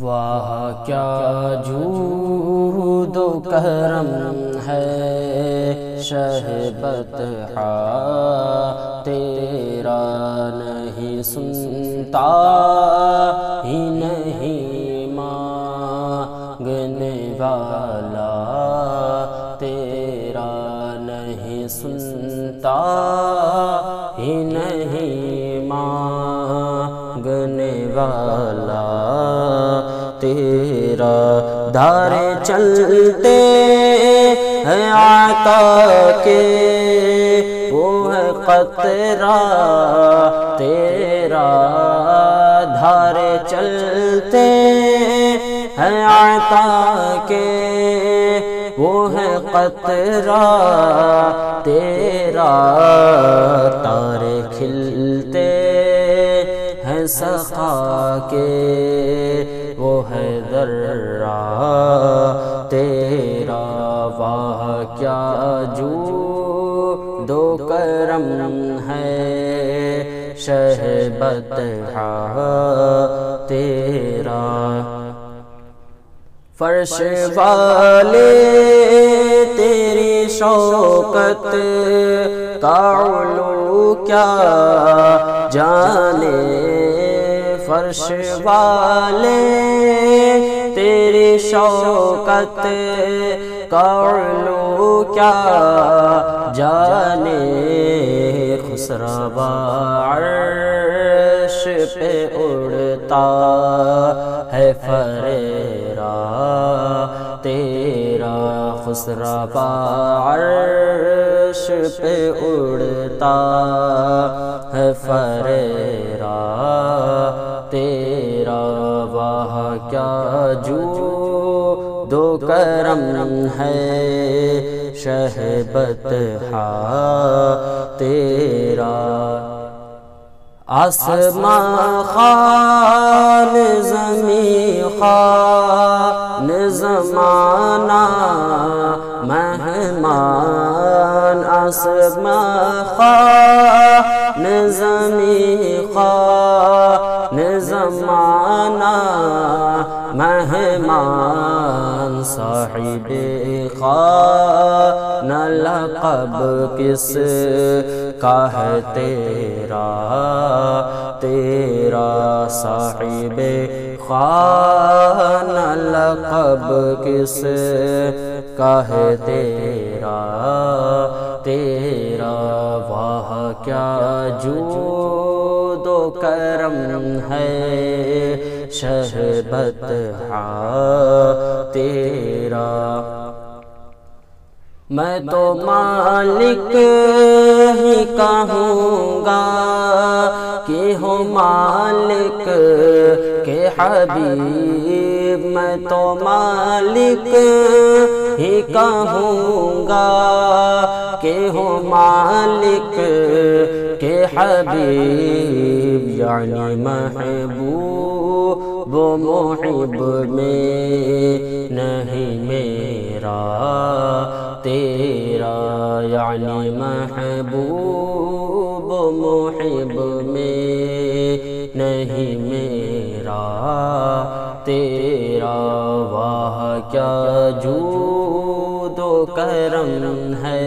वाह क्या जूदो करम है शहबतहा तेरा, नहीं सुनता ही नहीं मांगने वाला तेरा, नहीं सुनता ही नहीं मांगने वाला तेरा। धारे चलते हैं आता के वो है कतरा तेरा, धारे चलते हैं आता के वो है कतरा तेरा। तारे खिलते हैं सखा के वो है दर्रा तेरा। वाह क्या जूदो करम है शहबतहा तेरा। फर्श वाले तेरी शौकत का उलू क्या जाने, फर्श वाले तेरी शौकत का उलू क्या जाने। खुसरवा अर्श पे उड़ता है फरेरा तेरा, खुसरवा अर्श पे उड़ता है फरेरा तेरा। वाह क्या जूदो करम है शहबतहा तेरा। आसमा खान ज़मीं खान ज़माना मेहमान, आसमा खान ज़मीं खान ज़माना मेहमान। साहिब खान लक़ब किस का है तेरा तेरा, साहिब खान लक़ब किस का है तेरा तेरा। वाह क्या जूदो करम है शहबतहा तेरा। मैं तो मालिक ही कहूँगा कि हो मालिक के हबीब, मैं तो मालिक ही कहूँगा कि हो मालिक के हबीब। यानी महबूब वो मुहिब में नहीं मेरा तेरा, यानी महबूब मुहिब में नहीं मेरा तेरा। वाह क्या जूदो करम है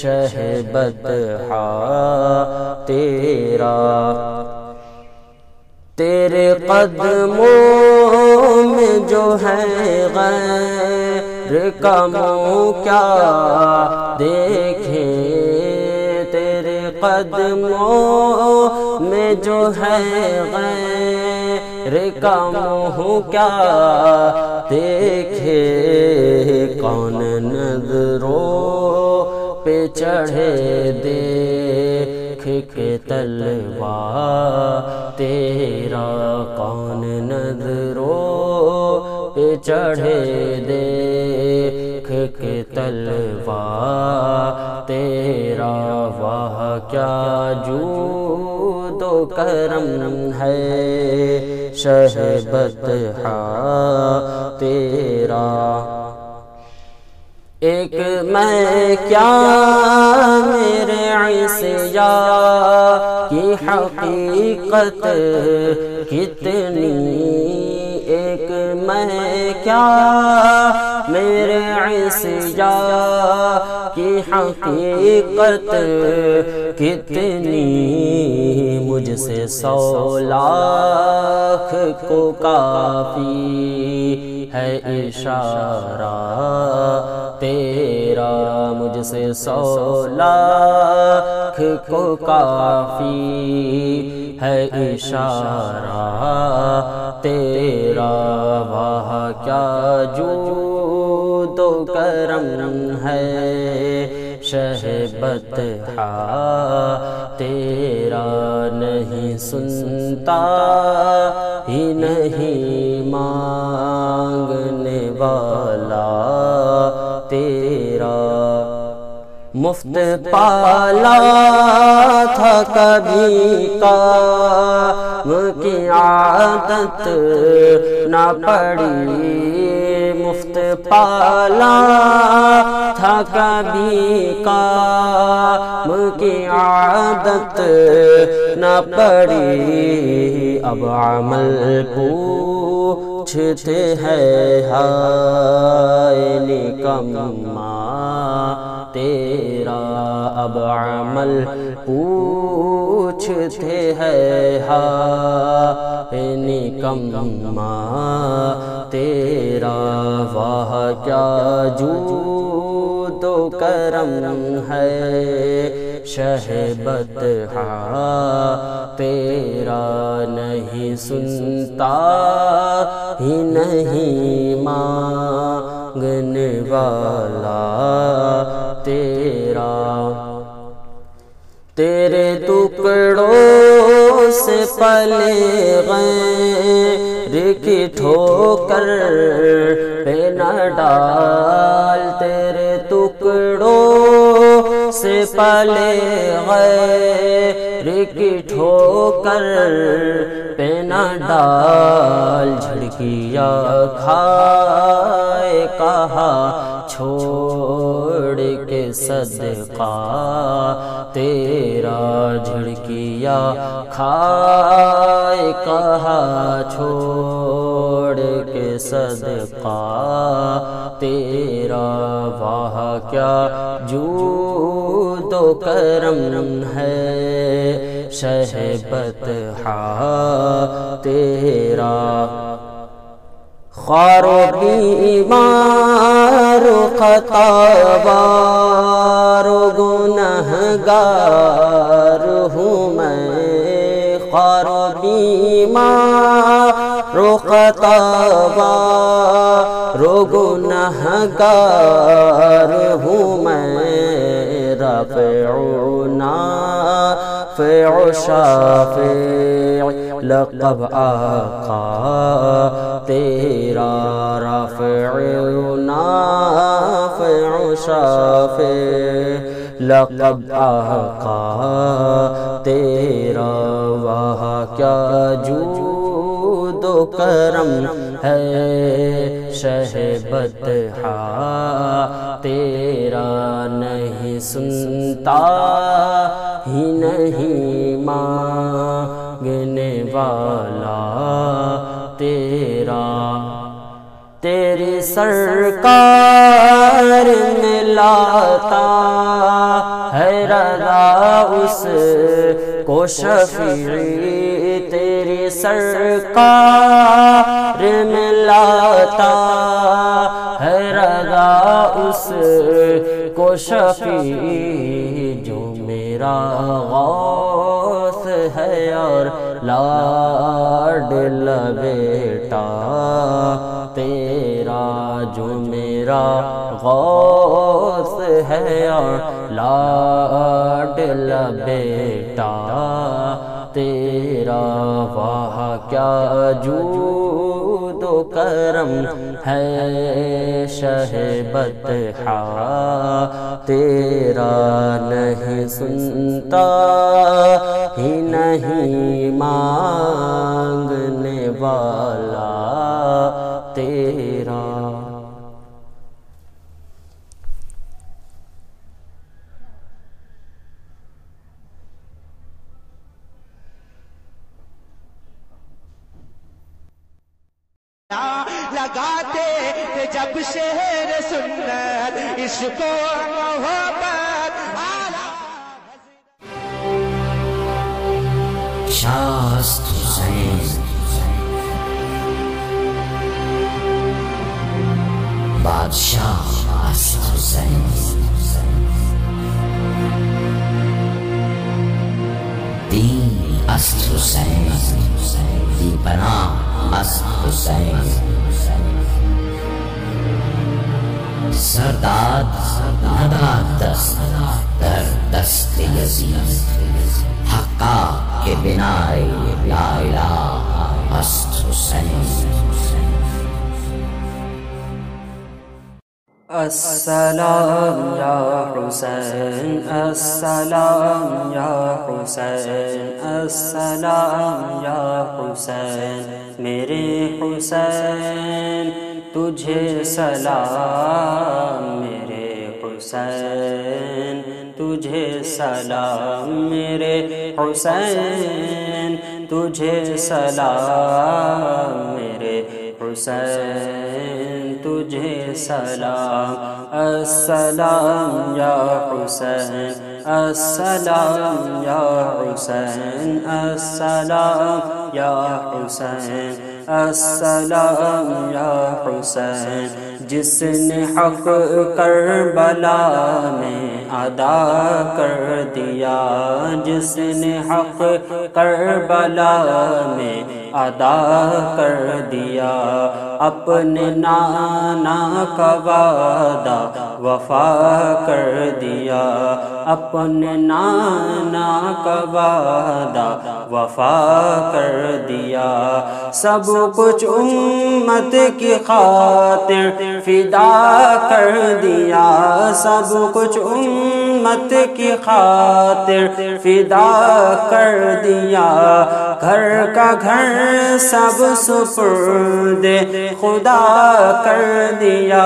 शहबतहा तेरा। तेरे कदमों में जो है गैर का मुँह क्या देखे, तेरे कदमों में जो है गैर का मुँह क्या देखे। कौन नजरों पे चढ़े देख के तलवा तेरा, कौन नजरों पे चढ़े देख के तलवा तेरा। वाह क्या जूदो करम है शहबतहा तेरा। एक मैं क्या मेरे आसिया की हकीकत कितनी, मैं क्या मेरे इस्या की हकीकत कितनी मुझसे 100 लाख को काफ़ी है इशारा तेरा, मुझसे 100 लाख को काफ़ी है इशारा तेरा। वाह क्या जूदो करम है शहबतहा तेरा, नहीं सुनता ही नहीं मांगने वाला तेरा। मुफ्त पाला था कभी काम की आदत ना पड़ी, मुफ्त पाला था कभी काम की आदत ना पड़ी। अब अमल पूछते हैं हाय निकम्मा तेरा, अब अमल पूछते हैं हाय निकम्मा तेरा। वाह क्या जूदो करम है शहबतहा तेरा, नहीं सुनता ही नहीं मांगने वाला तेरा। तेरे टुकड़ों से पले गैर की ठोकर पे न डाल, तेरे टुकड़ों से पले गैर की ठोकर पे न डाल। झड़किया खाए कहा छोड़ के सदका तेरा, झड़किया खाए कहा छोड़ के सदका तेरा। वाह क्या जूदो करम है शहबतहा तेरा। ख्वारो बीमार खतावार गुनहगार हूँ मैं, ख्वारो बीमार खतावार गुनहगार हूँ मैं। रफ़िउना फ़िउ शाफ़िउ लक़ब आका तेरा, रफ़िउ नाफ़िउ शाफ़िउ लक़ब आका तेरा। वाह क्या जूदो करम है शहबतहा तेरा, नहीं सुनता ही नहीं मांगने वाला तेरा। तेरी सरकार में लाता है रज़ा उसको शफ़ीई, तेरी सरकार में लाता है रज़ा उसको शफ़ीई। जो मेरा गौस है और लाडला बेटा तेरा, जो मेरा गौस है और लाडला बेटा तेरा। वाह क्या जूदो करम है शहबतहा तेरा, नहीं सुनता ही नहीं मांगने वाला तेरा। गाते थे जब शेर सुन्नत इसको मोहब्बत आला शास्त हुसैन बादशाह शास्त हुसैन अस्त हुसैन की पनाह अस्त हुसैन सरदार दस्त हका के बिना लाइला अस्त हुसैन। अस्सलाम या हुसैन अस्सलाम या हुसैन अस्सलाम या हुसैन मेरे हुसैन तुझे सलाम मेरे हुसैन तुझे सलाम मेरे हुसैन तुझे सलाम मेरे हुसैन तुझे सलाम। अस्सलाम या हुसैन अस्सलाम या हुसैन अस्सलाम या हुसैन अस्सलाम या हुसैन जिसने हक करबला में अदा कर दिया जिसने हक करबला में अदा कर दिया अपने नाना का वादा वफा कर दिया अपने नाना का वादा वफा कर दिया सब कुछ उम्मत की खातिर फिदा कर दिया सब कुछ उम्मत की खातिर फिदा कर दिया घर का घर सब सुपुर्दे खुदा कर दिया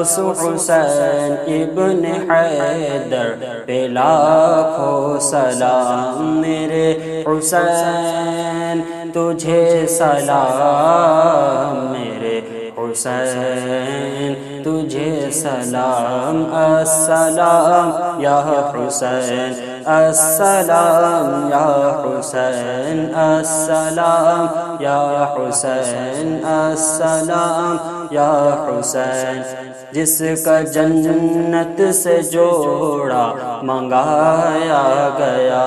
उस हुसैन इब्न हैदर पे लाखों सलाम मेरे हुसैन तुझे सलाम मेरे हुसैन तुझे सलाम। अस्सलाम या हुसैन अस्सलाम या हुसैन अस्सलाम या हुसैन अस्सलाम या हुसैन जिसका जन्नत से जोड़ा मंगाया गया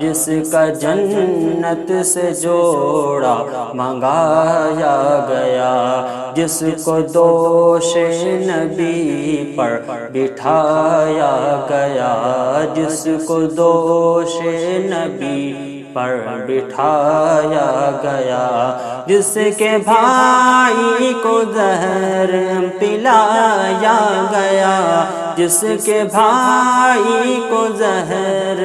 जिसका जन्नत से जोड़ा मंगाया गया जिसको दोषे नबी पर बिठाया गया जिसको दोषे नबी पर बिठाया गया जिसके भाई को जहर पिलाया गया जिसके भाई को जहर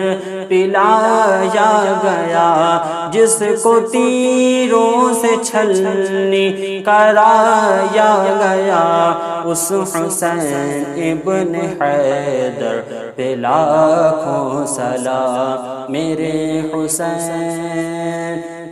पिलाया गया जिसको तीरों से छलनी कराया गया उस हुसैन इब्न हैदर पे लाखों सलाम मेरे हुसैन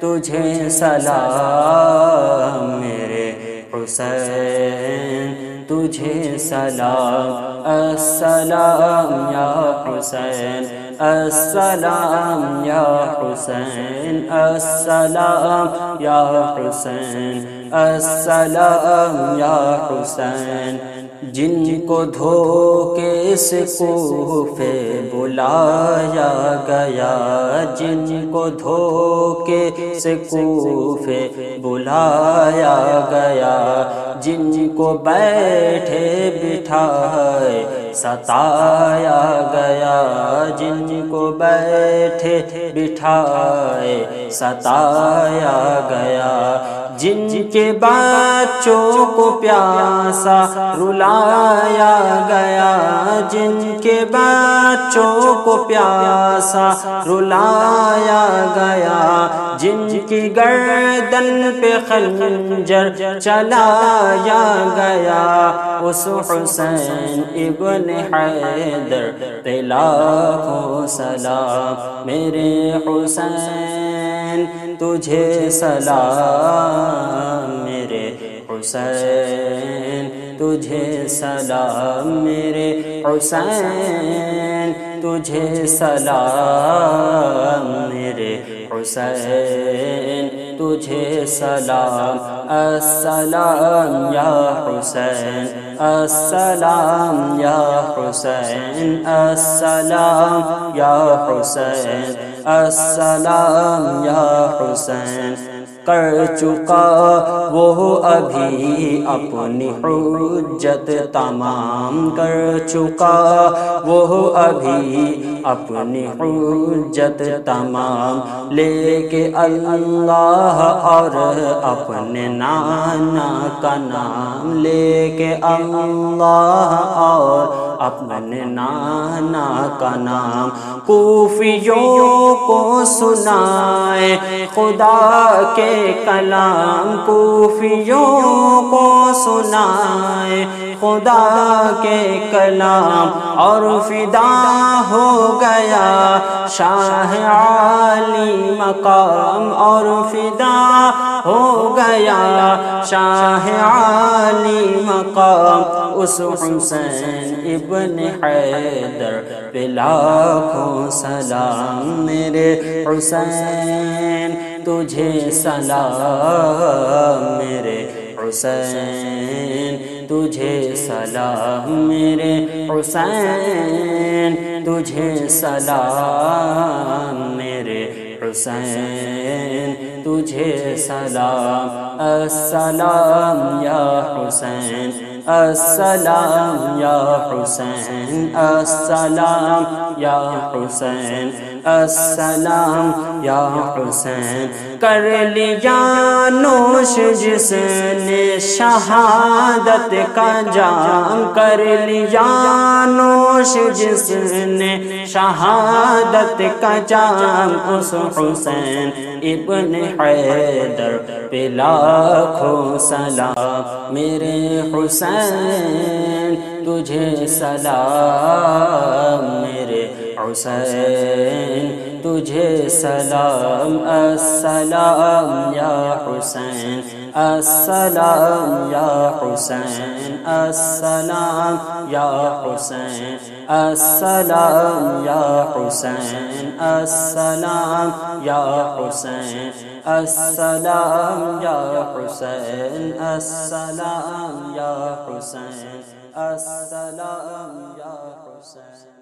तुझे सलाम मेरे हुसैन तुझे सलाम। अस्सलाम या हुसैन अस्सलाम या हुसैन अस्सलाम या हुसैन अस्सलाम या हुसैन जिनको धोखे से कूफे बुलाया गया जिनको धोखे से कूफे बुलाया गया जिनको बैठे बिठाए सताया गया जिनको बैठे बिठाए सताया गया जिनके बच्चों को प्यासा रुलाया गया जिनके बच्चों को प्यासा रुलाया गया जिनकी गर्दन पे खंजर चलाया गया उस हुसैन इब्न हैदर पे लाखों सलाम मेरे हुसैन तुझे सलाम मेरे हुसैन तुझे सलाम, मेरे हुसैन तुझे सलाम, मेरे हुसैन तुझे सलाम। अस्सलाम या हुसैन, अस्सलाम या हुसैन, अस्सलाम या हुसैन, अस्सलाम या हुसैन। कर चुका वो अभी अपनी हुज्जत तमाम, कर चुका वो अभी अपनी हुज्जत तमाम। लेके अल्लाह और अपने नाना का नाम, लेके अल्लाह और अपने नाना का नाम। कूफियों को सुनाए खुदा के कलाम, कूफियों को सुनाए खुदा के कलाम। और फिदा हो गया शाह आली मकाम, और फिदा हो गया शाह आली मकाम। उस हुसैन इब्ने हैदर पे लाखों सलाम, मेरे हुसैन तुझे सलाम, मेरे हुसैन तुझे सलाम, मेरे हुसैन तुझे सलाम, मेरे हुसैन तुझे सलाम। अस्सलाम या हुसैन, अस्सलाम या हुसैन, अस्सलाम या हुसैन, अस्सलाम या हुसैन। कर लिया नोश जिसने शहादत का जाम, कर लिया नोश जिसने शहादत का जाम। उस हुसैन इब्ने हैदर पे लाखों सलाम, मेरे हुसैन तुझे सलाम, मेरे हुसैन तुझे सलाम। अस्सलाम या हुसैन, अस्सलाम या हुसैन, अस्सलाम या हुसैन, अस्सलाम या हुसैन, अस्सलाम या हुसैन, अस्सलाम या हुसैन, अस्सलाम या हुसैन, अस्सलाम या हुसैन।